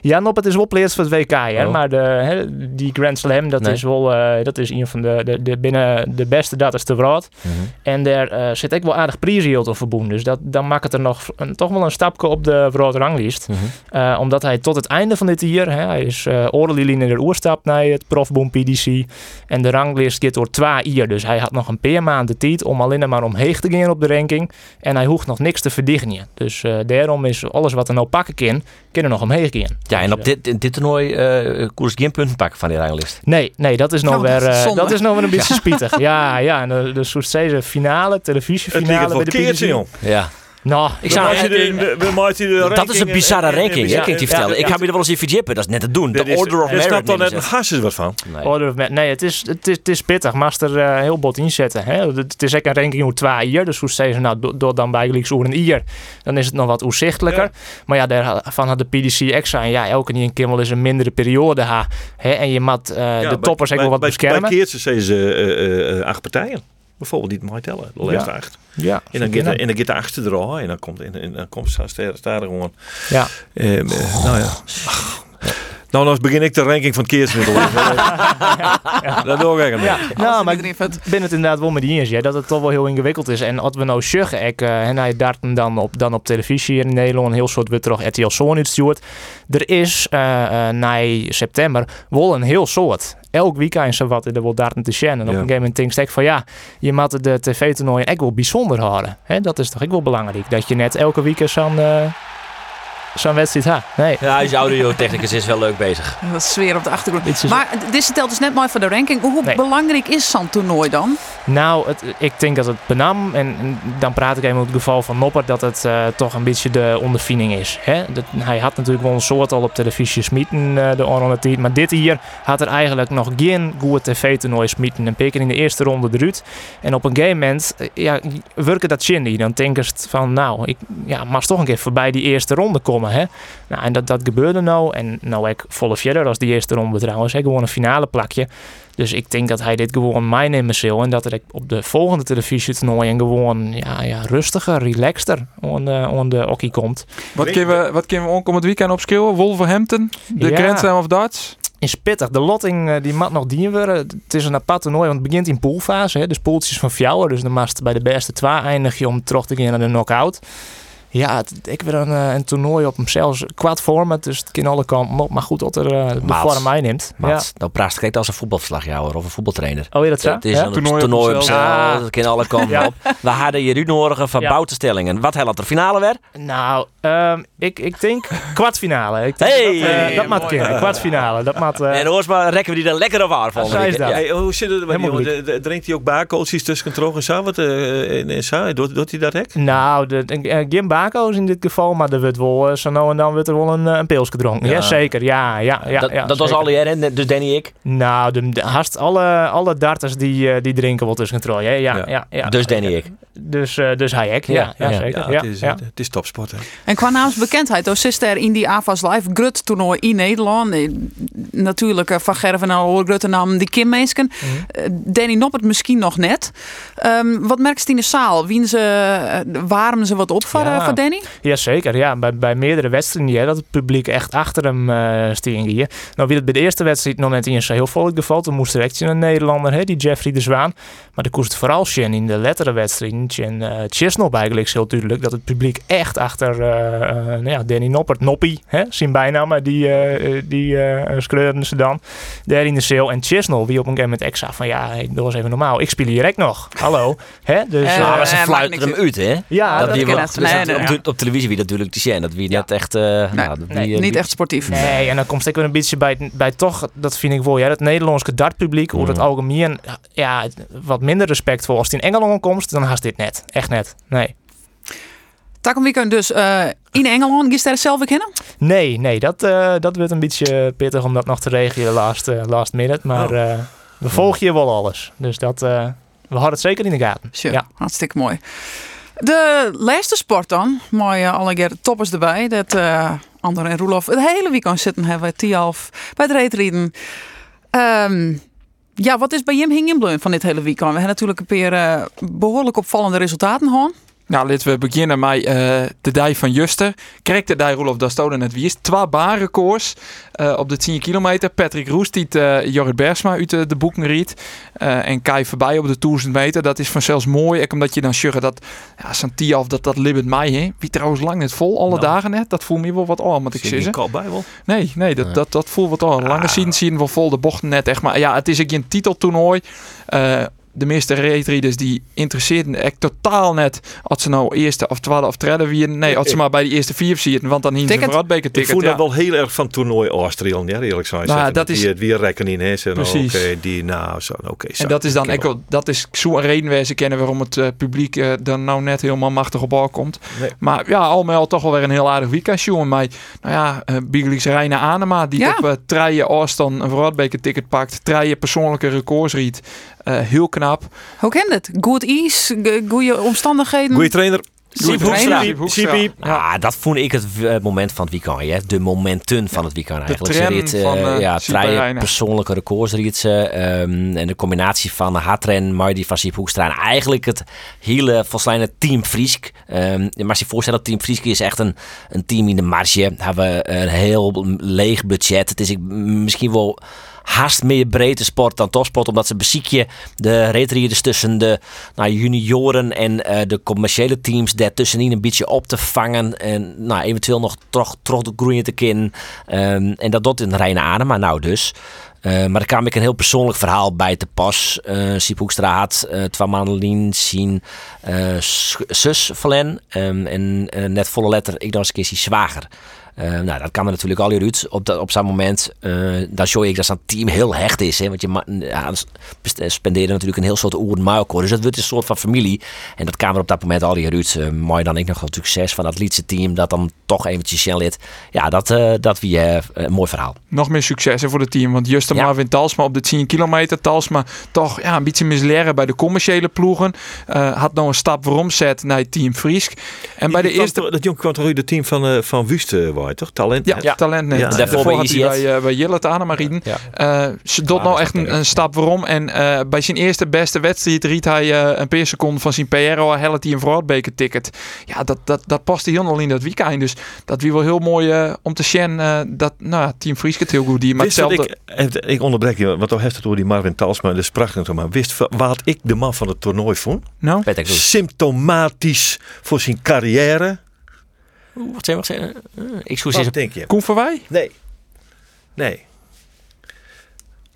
Ja, Noppert is wel pleert van het W K. Hè? Oh. Maar de, hè, die Grand Slam, dat nee. is wel uh, dat is een van de, de, de binnen de beste dat is te brood. Mm-hmm. En daar uh, zit ook wel aardig prijsgeld op verboen. Dus dat, dan maakt het er nog een, toch wel een stapje op de brood ranglist. Mm-hmm. Uh, omdat hij tot het einde van dit jaar... Hè, hij is uh, oorlelien in de oerstap naar het profboom P D C. En de ranglist gaat door twee jaar. Dus hij had nog een paar maanden tijd om alleen maar omheen te gaan op de ranking. En hij hoeft nog niks te verdienen. Dus uh, daarom is alles wat er nou pakken kan, kan er nog omheen gaan. Ja, en op dit, dit toernooi uh, koers geen punten pakken van die ranglist. Nee, nee, dat is nou, nou weer dat, uh, dat is nou weer een beetje ja. spietig. Ja, ja. En de, de soort deze finale, televisiefinale bij de P D C. Jong. Ja. Nou, ik zou, eh, de, de dat is een bizarre ranking, en, en, en, ja, kan ik die vertellen. Ja, ja, ik heb hier wel eens even jippen, dat is net te doen. De is, Order of Merit. Er staat dan net een gastjes wat van. Nee, order of, nee het, is, het, is, het is pittig. Maar als er uh, heel bot inzetten. Hè? Het is echt een ranking hoe twee jaar. Dus hoe ze zeggen, nou, door do, dan bij Gleeks oer een jaar. Dan is het nog wat oerzichtelijker. Ja. Maar ja, daarvan had de P D C X zijn. Ja, elke keer een kimmel is een mindere periode. Ha, hè? En je mat uh, ja, de toppers ook wel wat bij, beschermen. Bij Keertsen zijn ze acht partijen. Bijvoorbeeld die het mooi tellen, de laatste ja. acht. Ja, en dan gaat de, de achtste er al en dan komt en dan staat er gewoon. Ja. Eh, oh. Nou ja. Nou, dan begin ik de ranking van het keersmiddel. ja, ja. Dat doe ik eigenlijk ja. niet. Nou, maar ik ben het inderdaad wel met die eens. Ja, dat het toch wel heel ingewikkeld is. En als we nou zeggen, ik, uh, en hij darten dan op, dan op televisie hier in Nederland, een heel soort weer terug R T L Sonic uitstuurt. Er is uh, uh, na september wel een heel soort. Elk weekend zo wat er wel darten te zien. En op ja. een gegeven moment denk ik van ja, je moet de tv-toernooien echt wel bijzonder houden. He, dat is toch ook wel belangrijk. Dat je net elke week zo'n... Uh, zo'n wedstrijd. Ha, nee. Ja, die audiotechnicus is wel leuk bezig. Dat is sfeer op de achtergrond. Maar dit telt dus net mooi voor de ranking. Hoe nee. belangrijk is zo'n toernooi dan? Nou, het, ik denk dat het benam, en, en dan praat ik even over het geval van Noppert, dat het uh, toch een beetje de ondervinding is. Hè? Dat, hij had natuurlijk wel een soort al op televisie smieten, uh, de oranje tijd. Maar dit hier had er eigenlijk nog geen goed tv-toernooi smieten. En pikken in de eerste ronde eruit. En op een gegeven moment uh, ja, werken dat shindy. Dan denk je van, nou, ik ja, mag toch een keer voorbij die eerste ronde komen. Hè? Nou, en dat, dat gebeurde nou. En nou, ik volle verder als die eerste ronde trouwens. Hè? Gewoon een finale plakje. Dus ik denk dat hij dit gewoon meenemen zal. En dat er op de volgende televisietoernooien gewoon ja, ja, rustiger, relaxter aan de, de hockey komt. Wat kunnen we, wat kunnen we onkomend weekend opschillen? Wolverhampton, de ja. Grand Slam of Darts? Is pittig. De lotting die mat nog dien worden. Het is een apart toernooi, want het begint in poolfase. Hè? Dus poeltjes van fjouwer. Dus dan mast bij de beste twee eindig je om terug te gaan naar de knock-out. Ja, het, ik wil een, een toernooi op hem zelfs quad format, dus het kan alle kanten op. Maar goed dat er uh, de vorm aan neemt. Ja. Nou, praat het als een voetbalverslagjouwer of een voetbaltrainer. Oh, je dat zo? Het is ja? een toernooi, toernooi op, op zelf. Ah. Dat kan alle kanten ja. op. We hadden hier nu nodig van ja. bouwtestellingen. Wat had er finale werd? Nou, um, ik, ik denk kwartfinale. Ik denk hey, dat, uh, hey, dat maakt kennen. Kwartfinale. Dat maakt, uh, en oorsmaar rekken we die dan lekker op aan volgende week. Ja, hoe zit het met die? Drinkt hij ook baarkooltjes tussen controle en zo? Wat in zo? Doet hij dat hek? Nou, geen baar. In dit geval, maar er wordt wel zo nou en dan wordt er wel een, een pils gedronken. Ja. Ja, zeker. Ja, ja, ja, dat ja, dat was al jaren, dus Danny ik. Nou, de, de, hast alle, alle darters die, die drinken wel tussen controle. Ja, ja, ja. Ja, ja. Dus Danny ik. Dus, dus hij ik. Ja, ja, ja, zeker. Ja, ja, het is, ja. Het is topsport. Hè. En qua naamsbekendheid, oh, sister er in die AFAS Live Grut toernooi in Nederland. Natuurlijk van Gerven en Hoor Grut en dan die Kimmeesken. Mm-hmm. Danny Noppert misschien nog net. Um, wat merkt Stine Saal? Wien ze, waarom ze wat opvallen? Ja. Voor Danny? Jazeker, ja. Bij, bij meerdere wedstrijden ja, dat het publiek echt achter hem uh, sting hier. Nou, wie dat bij de eerste wedstrijd nog net in zijn heel volk geval, toen moest er echt een Nederlander, hè, die Jeffrey de Zwaan. Maar de koest vooral Sjen in de lettere wedstrijden. Sjen uh, Chesnop eigenlijk heel duidelijk dat het publiek echt achter uh, uh, nou ja, Danny Noppert, Noppie, hè, zijn bijnaam, die, uh, die uh, schreurden ze dan. Daar in de sale. En Chesnop, wie op een gegeven moment echt zag van ja, hey, dat was even normaal. Ik speel hier echt nog. Hallo. Hè? Dus, uh, ja, maar ze fluiten hem uit, hè? Ja, dat, dat die wel. Ja. Op, op televisie wie natuurlijk die scène, dat wie ja. net echt... Uh, nee, nou, dat nee, wie, niet wie... echt sportief. Nee, en dan komt ik weer een beetje bij, bij toch, dat vind ik wel, ja, dat Nederlandse dartpubliek, mm. hoe dat algemeen, ja, wat minder respectvol. Als het in Engeland komt, dan haast dit net. Echt net. Nee. Takom weekend dus uh, in Engeland. Gist daar zelf ik heen? Nee, nee, dat, uh, dat wordt een beetje pittig om dat nog te regelen last, uh, last minute. Maar oh. uh, we volgen je wel alles. Dus dat, uh, we hadden het zeker in de gaten. Sure. Ja, hartstikke mooi. De laatste sport dan, mooi alle toppers erbij. Dat uh, Ander en Roelof het hele weekend zitten hebben bij Tialf, bij de reetrieden. Um, ja, wat is bij Jim Hingenbleun van dit hele weekend? We hebben natuurlijk een paar uh, behoorlijk opvallende resultaten gehad. Nou, laten we beginnen met uh, de dag van Juster. Kreeg de dag, Roelof, dat stond net wie is. Twee baanrecords uh, op de tien kilometer. Patrick Roest, die uh, Jorrit Bersma uit uh, de boeken riet. Uh, en Kai voorbij op de duizend meter. Dat is vanzelfs mooi. Ik omdat je dan zegt dat ja, zo'n tien af, dat, dat libbert mij. Hè? Wie trouwens lang net vol, alle no. dagen net. Dat voel me wel wat aan, want ik zeg. Kal bij wel? Nee, nee, dat, dat, dat voelt wat aan. Lange ah. zien zien wel vol de bochten net echt. Maar ja, het is een titeltoernooi. Uh, De meeste reetrieders die interesseerden echt totaal net als ze nou eerste of twaalf of tredden wie nee, als ze maar bij die eerste vier zitten, want dan hingen ze voor Radbeke ticket. Ik voel ja. dat wel heel erg van toernooi Australië, ja, eerlijk zijn. Nou, dat is het weer rekken in hè, oké, okay, die nou zo, oké. Okay, en dat is dan ook dat is zo'n redenwijze kennen waarom het uh, publiek uh, dan nou net helemaal machtig op bal komt. Nee. Maar ja, al met al toch wel weer een heel aardig weekend, jongen. Maar nou ja, uh, Bigelix Reine Anema die ja. op uh, treien Austin een Radbeke ticket pakt, treien persoonlijke records riet. Uh, heel knap. Hoe kent het? Good ease, goede omstandigheden. Goeie trainer. Sieb Hoekstra. Sieb Hoekstra. Sieb Hoekstra. Ja, dat vond ik het uh, moment van het weekend. Hè? De momenten van het weekend eigenlijk. De tram ze riet, van uh, ja, drie persoonlijke records riet ze. Um, en de combinatie van H-tren, Mardi van Sieb Hoekstra. En eigenlijk het hele volslijne Team Friesk. Um, je mag je voorstellen dat Team Friesk is echt een, een team in de marge. Hebben een heel leeg budget. Het is misschien wel... haast meer breedte sport dan topsport, omdat ze beziekje de reetrieders tussen de nou, junioren en uh, de commerciële teams daartussenin een beetje op te vangen en nou, eventueel nog toch de groeien te kennen. Um, en dat doet een reine adem, maar nou dus. Uh, maar er kwam ik een heel persoonlijk verhaal bij te pas. Uh, Sieb Hoekstra had uh, twee maanden zien uh, zus van hen um, en uh, net volle letter, ik dacht eens een keer zijn zwager. Uh, nou, dat kan er natuurlijk al uit. Op dat, op zo'n moment, uh, dan show ik dat zo'n team heel hecht is. Hè? Want je ja, spendeerde natuurlijk een heel soort oer en. Dus dat wordt een soort van familie. En dat kwam er op dat moment al uit. Uh, mooi dan ik nog wel succes van dat Leidse team. Dat dan toch eventjes Shell lid. Ja, dat, uh, dat wie uh, een mooi verhaal. Nog meer succes hè, voor het team. Want Justin ja. Marvin Talsma op de tien kilometer. Talsma toch ja, een beetje misleren bij de commerciële ploegen. Uh, had nou een stap veromzet naar het team Friesk. En bij de eerste... Kwam, dat jong kwam toch uit het team van, uh, van Wüste, waar toch? Talent. Ja, ja. Talent net. Ja. Ja. Daarvoor had hij bij, uh, bij Jillet aan maar rieden. Ja. Ja. Uh, ze doet ja, nou echt een, een stap waarom. En uh, bij zijn eerste beste wedstrijd riet hij uh, een paar seconden van zijn P R O. Hij had hij een vooruitbeker ticket. Ja, dat, dat, dat paste helemaal in dat weekend. Dus dat wie wel heel mooi uh, om te zien uh, dat nou, Team Friesk het heel goed die. Maar hetzelfde... ik, ik onderbreek je, want al heeft het door die Marvin Talsma. Dus prachtig. Maar wist wat ik de man van het toernooi vond? Nou? Symptomatisch voor zijn carrière. Wat zijn we? Ik zoek eens een Koen van Wij? Nee. Nee.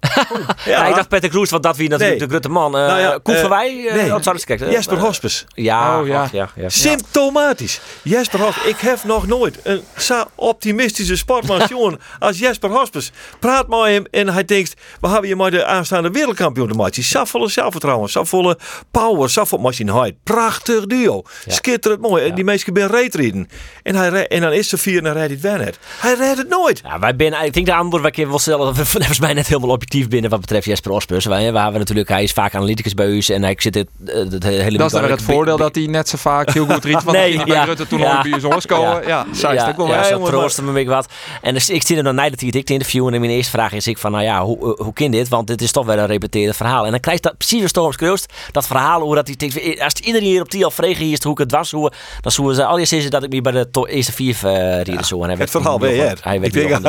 ja, ja, ik dacht Patrick Roest, want dat wie natuurlijk nee. de grote man. Uh, nou ja, Koen uh, van Wij? Uh, nee. oh, kijken, Jesper uh, Hospers. Ja, oh, ja. Ach, ja, ja. Symptomatisch. Jesper Hospers. Ik heb nog nooit een zo optimistische sportman jongen als Jesper Hospers. Praat met hem en hij denkt, we hebben je maar de aanstaande wereldkampioen te maken. Zo volle zelfvertrouwen, zo volle power, zo volle machinheid. Prachtig duo. Ja. Schitterend mooi. Ja. En die mensen ben reetrieden. En, hij, en dan is ze vier en dan rijdt hij het weer. Hij rijdt het nooit. Ja, wij ben, ik denk de andere wat ik wil stellen, dat we volgens mij net helemaal op binnen wat betreft Jesper Hospers. Wij, wij hebben natuurlijk, hij is vaak analyticus bij u en hij zit het, het, het hele. Dat is het voordeel dat hij net zo vaak heel goed riet. Want nee, ja, bij Rutte toen ja, al bij u zoals komen. Ja, zij ja, ja, ja, zo troosten me ik wat. En dus, ik zit er dan naar dat hij het te interviewen en mijn eerste vraag is ik van, nou ja, hoe, hoe kan dit? Want dit is toch weer een repeterend verhaal. En dan krijg je dat precies als Thomas Kroost dat verhaal hoe dat hij denkt, als iedereen hier op die al vregen hier is hoe ik het was, hoe dan zouden ze al eens zeggen dat ik niet bij de to- eerste vier uh, rieden zo. En hij het verhaal ben je. Ik denk,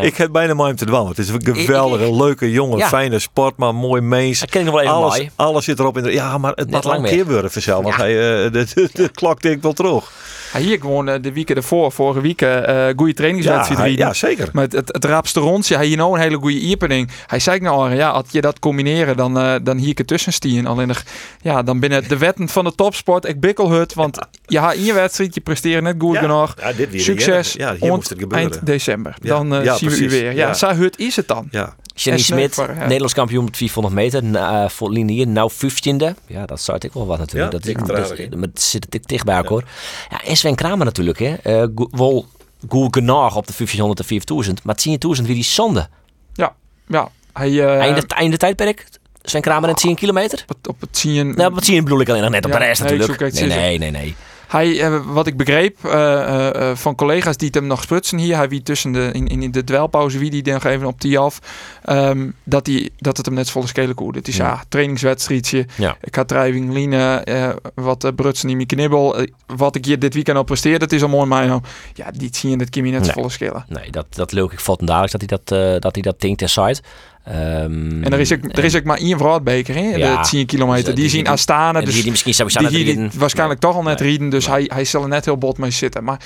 ik heb bijna maar hem te dwalen. Het is een geweldige. Leuke jongen, ja. Fijne sport, maar mooi mens. Ik ken nog wel even alles, mooi. Alles zit erop in de. Ja, maar het mag lang meer worden vanzelf. Want ja. hij, uh, de, de, de klok tikt wel terug. Ja, hier gewoon uh, de week ervoor, vorige week, uh, goede trainingswedstrijd. Ja, hij, ja, zeker. Maar het, het, het raapste rondje, hij hier nou een hele goede opening. Hij zei ik nou, ja, als je dat combineren, dan, uh, dan hier ik tussen stien. Alleen nog, ja, dan binnen de wetten van de topsport, ik bikkel het, want je ja, haalt in je wedstrijd, je presteert net goed ja. genoeg. Ja, dit weer succes, ja, hier moest het gebeuren. Eind december. Ja. Dan uh, ja, zien precies. we u weer. Ja, ja. Zo hut is het dan. Ja. Jenny Smit, ja. Nederlands kampioen op vierhonderd meter, na, voor linie, nou vijftiende. Ja, dat zou ik wel wat natuurlijk. Ja, dat, ik, dat, dat, dat zit het dicht bij elkaar, ja. hoor. Ja, en Sven Kramer natuurlijk, hè. Uh, go, wel goed genoeg op de vijftienhonderd en vierduizend, maar tienduizend wie die zonde. Ja, ja. Hij, uh... einde, einde tijdperk, Sven Kramer en tien kilometer? Op, op het tien... Nou, op het tien bedoel ik alleen nog net, op ja, de rest nee, natuurlijk. Nee, nee, nee, nee. Hij, wat ik begreep uh, uh, van collega's die het hem nog sprutsen hier, hij wie tussen de in, in de dwelpauze wie die dan even op die af, um, dat die dat het hem net volle schelen koerde. Het is ja, ja trainingswedstrijdje. Ja. Ik had driving line, uh, wat uh, brutsen in mijn knibbel. Uh, wat ik hier dit weekend al presteer, dat is al mooi. Maar nou, ja, die zie je dat Kimi net nee. volle schelen. Nee, dat dat leuk. Ik vond dadelijk dat hij dat uh, dat hij dat denkt en site. Um, en er is ook, er is ook maar één vooruitbeker in, ja, de tien kilometer. Dus, die zien Astana, dus die misschien zou die die waarschijnlijk nee, toch al net nee, rieden. Dus nee. hij, hij zal er net heel bot mee zitten. Maar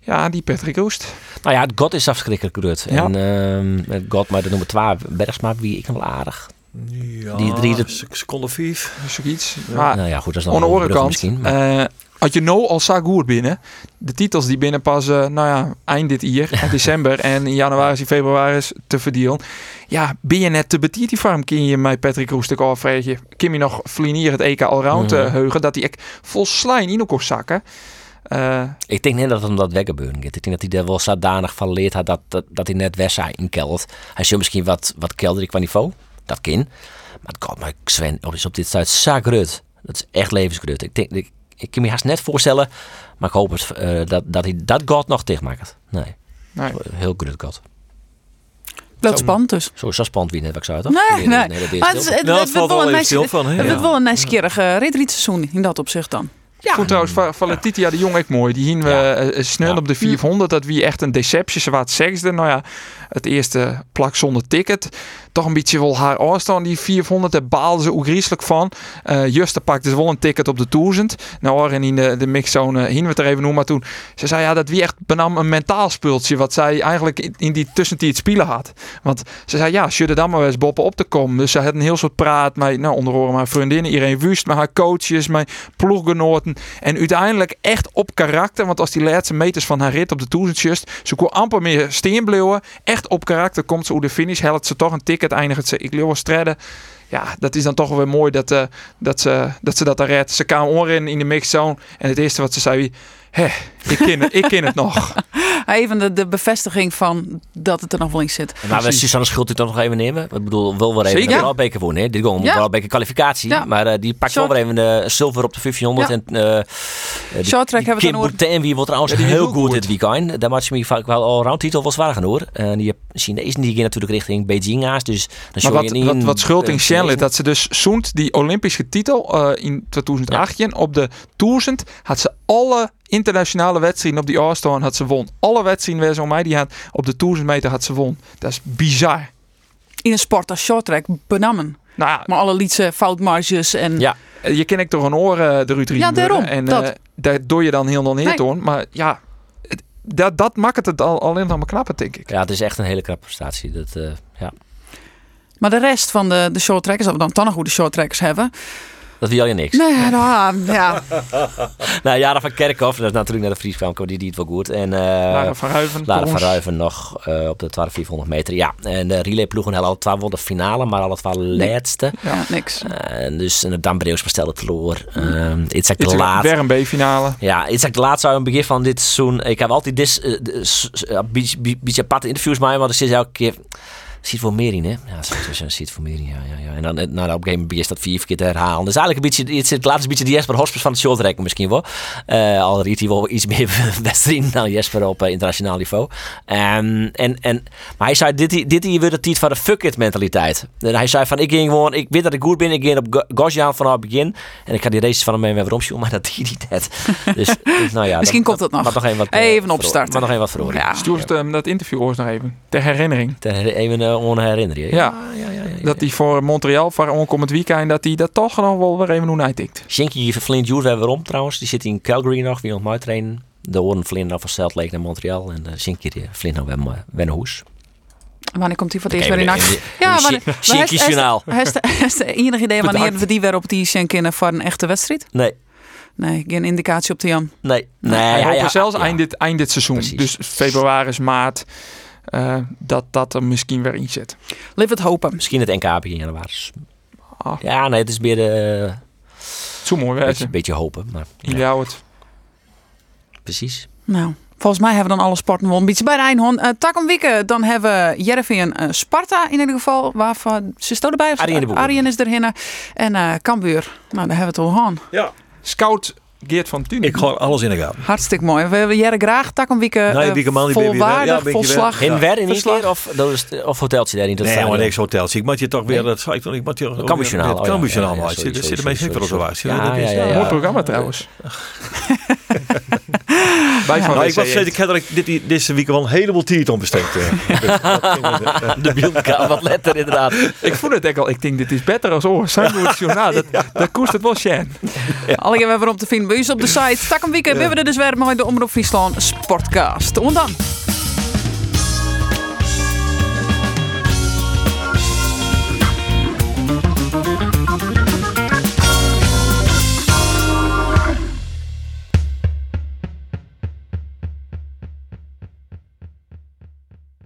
ja, die Patrick Roest. Nou ja, het God is afschrikkelijk rut. Ja. En um, het God, maar de nummer twaalf, Bergsma, wie ik wel aardig. Ja, die drie de seconde vijf. Zoiets. Ja. Maar nou ja, goed, dat is dan aan de andere kant. Had je nou al zo goed binnen? De titels die binnen pas, uh, nou ja, eind dit jaar, in december en in januari en februari is te verdienen. Ja, ben je net te betiert die farm? Kun je mij Patrick Roest ook al vragen? Kun je nog flinier het E K allround mm-hmm. uh, heugen? Dat hij echt vol slijn in elkaar zakken. Uh, ik denk net dat het om dat weggebeuren gaat. Ik denk dat hij er wel zodanig van leert had dat, dat, dat hij net Wessa inkelt. Hij is misschien wat, wat kelder qua niveau. Dat kan. Maar god, maar Sven is op dit stuit zak rut. Dat is echt levensgrut. Ik denk... Ik, Ik kan me haast net voorstellen, maar ik hoop het, uh, dat, dat hij dat God nog dichtmaakt. Nee, nee. Heel goed God. Leuk spannend dus. Zo, zo spannend wie net wat ik zei, toch? Nee, nee. nee dat maar het, het, het, nou, het wordt wel, wel, nice, ja. ja. wel een nijskerig uh, retrietseizoen in dat opzicht dan. Ja. Ik vond trouwens ja. Valentitia de Jong echt mooi. Die zien we ja. snel ja. op de vierhonderd. Dat wie echt een deceptie. Ze waard zesde. Nou ja, het eerste plak zonder ticket. Toch een beetje wel haar afstand die vierhonderd. Daar baalden ze griezelig van. Uh, Juste pakte dus wel een ticket op de duizend. Nou, en in de, de mixzone hingen we het er even noemen. Maar toen ze zei ja, dat wie echt benam een mentaal spultje. Wat zij eigenlijk in, in die tussentijd spelen had. Want ze zei ja, ze dan maar wel eens boppen op te komen. Dus ze had een heel soort praat. Met, nou, onder andere mijn vriendinnen. Iedereen Wust, maar haar coaches, mijn ploeggenoten. En uiteindelijk echt op karakter, want als die laatste meters van haar rit op de duizend just, ze kon amper meer steenbleeuwen. Echt op karakter komt ze hoe de finish, helpt ze toch een ticket, eindigt ze, ik leeuw stredden. Ja, dat is dan toch weer mooi dat, uh, dat, ze, dat ze dat daar redt. Ze kwam onrennen in de mixzone en het eerste wat ze zei, hé, ik ken het, ik ken het nog. Even de, de bevestiging van dat het er nog wel in zit. Maar we Suzanne Schulte toch nog even nemen. Ik bedoel, wel weer even de Ralbeker wonen. Hè? Dit gewoon ja. Ralbeker kwalificatie. Ja. Maar uh, die pakt Short. Wel weer even de zilver op de vijftienhonderd. Ja. En uh, Shorttrack hebben we dan hoor. Kim Boutin wordt trouwens ja, heel goed dit weekend. Daar maakt ze me vaak wel allround titel wel zwaar gaan hoor. En die Chinezen die gaan natuurlijk richting Beijing haast. Dus dan maar wat, in, wat, wat schuld in Shanley. Dat ze dus zoend die Olympische titel uh, in tweeduizend achttien ja. op de duizend had ze alle internationale wedstrijden op die afstand had ze won. Alle wedstrijden waar ze om mij die had op de duizend meter had ze won. Dat is bizar. In een sport als shorttrack benammen. Nou ja, maar alle lietse foutmarges en. Ja. Je ken ik toch een oren de Ruud ja, daarom. En dat. Uh, daar doe je dan heel nog niet hoor. Maar ja, het, dat, dat maakt het al alleen nog maar knapper denk ik. Ja, het is echt een hele knappe prestatie. Dat, uh, ja. Maar de rest van de, de shorttrackers, dat we dan toch nog goede shorttrackers hebben. Dat wil je niks. Nee, nou ja. Nou, Jara van Kerkhoff, dat is natuurlijk naar de Fries kwam, die deed wel goed. En, uh, Lara van Ruiven. Lara van Ruiven nog uh, op de twaalfhonderd meter. Ja, en de relayploegen hadden al twaalf de finale, maar al het wel laatste. Ja, ja niks. Uh, dus en de Dambreus bestelde verloor. Uh, it's like de laat. Weer een B-finale. Ja, it's like de laatste aan het begin van dit seizoen. Ik heb altijd dit uh, uh, beetje aparte interviews met mij, want ik zit elke keer. Ziet voor meer in, hè? Ja, ziet voor meer in, ja, ja, ja. En dan nou, op een gegeven moment is dat vier keer te herhalen. Dus eigenlijk een beetje, het, het laatste beetje de Jesper Hospers van het shorttrack misschien wel. Uh, al riet hij wel iets meer wedstrijden dan Jesper op uh, internationaal niveau. Um, en, en, maar hij zei, dit, dit hier wordt het tijd van de fuck it mentaliteit. En hij zei van, ik ging gewoon, ik weet dat ik goed ben, ik ging op Gosjaan vanaf het begin. En ik ga die races van hem weer omschoen, maar dat deed hij net. Dus, dus nou ja. Misschien dat, komt dat nog. Nog even, wat, even uh, opstarten. Maar nog even wat verhoren. Ja. Stuur het, um, dat interview ons nog even. Ter herinnering. Ter herinnering. Onherinneren. Ja. Ja, ja, ja, ja, ja. Dat hij voor Montreal, voor onkomend weekend, dat hij dat toch nog wel weer even hoe nijtikt. Shinky van Flint Joes hebben we om trouwens. Die zit in Calgary nog, wie ontmoet trainen. De horen Flint nog van Salt Lake naar Montreal en Shinky uh, Flint nog weer naar huis. Wanneer komt hij voor het eerst weer in actie? Ja, wanneer? Shinky's journaal. Heeft je enig idee wanneer we die weer op die Shinky voor een echte wedstrijd? Nee. Nee, geen indicatie op de Jan. Nee. Nee, nee hij ja, ja, zelfs ja. Eind, dit, eind dit seizoen. Precies. Dus februari is maart. Uh, dat dat er misschien weer in zit. Live het hopen. Misschien het N K begin januari. Oh. Ja, nee, het is meer de... Uh, zo mooi beetje, een beetje hopen. Maar, ja. Ja, het. Precies. Nou, volgens mij hebben we dan alle sporten wel een beetje bij de Einhorn. Uh, tak om wieken, dan hebben we Heerenveen en uh, Sparta in ieder geval. Waarvan ze stonden bij. Arjen, Arjen is erin. En uh, Cambuur. Nou, daar hebben we het al aan. Ja. Scout... Geert van Tuyll. Ik gooi alles in de gaten. Hartstikke mooi. We hebben Jere graag tak om wieken nee, uh, volwaardig, ja, volslag. In wer in keer of, of hoteltje daar in dat nee, stadion? Nee, niks hoteltje. Ik moet je toch weer... Dat Cambuurjournaal. Dat Cambuurjournaal. Er zit een beetje zeker op de waars. Ja, ja. Mooi programma trouwens. Ik was zeker, ik heb dat ik deze week wel een heleboel tijd om besteed. De beeldkamer wat letter inderdaad. Ik voel het echt al. Ik denk, dit is beter als oor. Zijn journaal. Dat koest het wel, Sjen. Alle keer hebben we om te vinden. Bij ons op de site. Tak om wieken. We hebben er dus weer mooi de Omrop Friesland SportCast. En dan.